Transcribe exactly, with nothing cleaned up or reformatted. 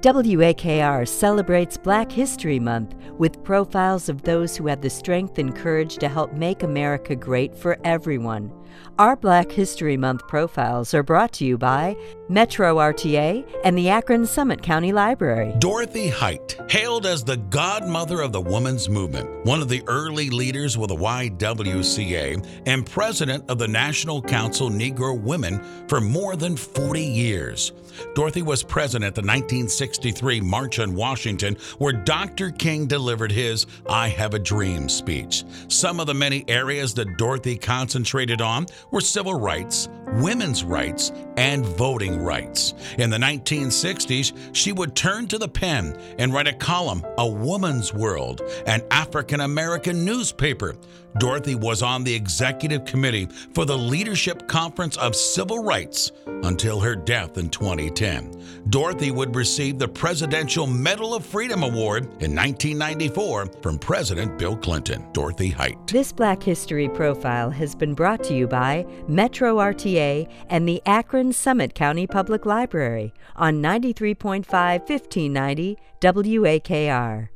W A K R celebrates Black History Month with profiles of those who had the strength and courage to help make America great for everyone. Our Black History Month profiles are brought to you by Metro R T A and the Akron Summit County Library. Dorothy Height, hailed as the godmother of the women's movement, one of the early leaders with the Y W C A, and president of the National Council Negro Women for more than forty years. Dorothy was president at the nineteen sixty-three March on Washington, where Doctor King delivered his I Have a Dream speech. Some of the many areas that Dorothy concentrated on were civil rights, women's rights, and voting rights. In the nineteen sixties, she would turn to the pen and write a column, A Woman's World, an African-American newspaper. Dorothy was on the executive committee for the Leadership Conference of Civil Rights until her death in twenty ten. Dorothy would receive the Presidential Medal of Freedom Award in nineteen ninety-four from President Bill Clinton. Dorothy Height. This Black History Profile has been brought to you by Metro R T A and the Akron Summit County Public Library on ninety-three point five fifteen ninety W A K R.